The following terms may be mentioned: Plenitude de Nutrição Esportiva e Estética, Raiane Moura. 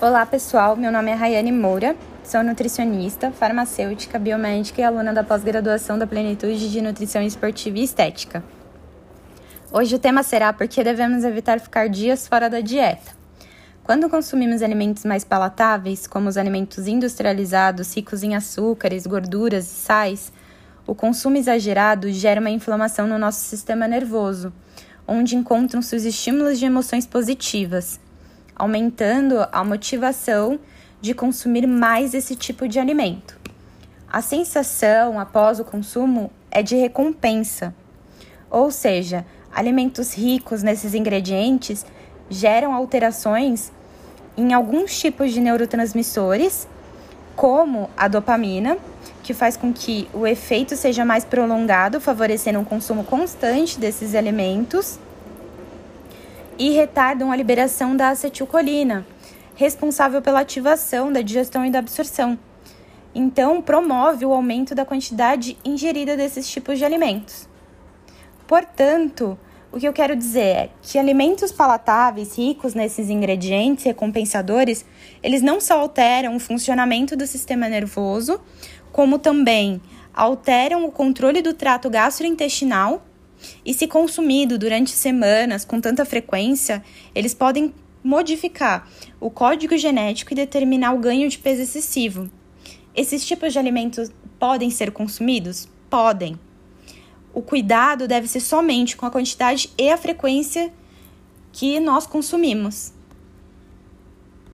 Olá pessoal, meu nome é Raiane Moura, sou nutricionista, farmacêutica, biomédica e aluna da pós-graduação da Plenitude de Nutrição Esportiva e Estética. Hoje o tema será por que devemos evitar ficar dias fora da dieta. Quando consumimos alimentos mais palatáveis, como os alimentos industrializados, ricos em açúcares, gorduras e sais, o consumo exagerado gera uma inflamação no nosso sistema nervoso, onde encontram-se os estímulos de emoções positivas, aumentando a motivação de consumir mais esse tipo de alimento. A sensação após o consumo é de recompensa, ou seja, alimentos ricos nesses ingredientes geram alterações em alguns tipos de neurotransmissores, como a dopamina, que faz com que o efeito seja mais prolongado, favorecendo um consumo constante desses alimentos, e retardam a liberação da acetilcolina, responsável pela ativação da digestão e da absorção. Então, promove o aumento da quantidade ingerida desses tipos de alimentos. Portanto, o que eu quero dizer é que alimentos palatáveis, ricos nesses ingredientes recompensadores, eles não só alteram o funcionamento do sistema nervoso, como também alteram o controle do trato gastrointestinal. E se consumido durante semanas com tanta frequência, eles podem modificar o código genético e determinar o ganho de peso excessivo. Esses tipos de alimentos podem ser consumidos? Podem. O cuidado deve ser somente com a quantidade e a frequência que nós consumimos.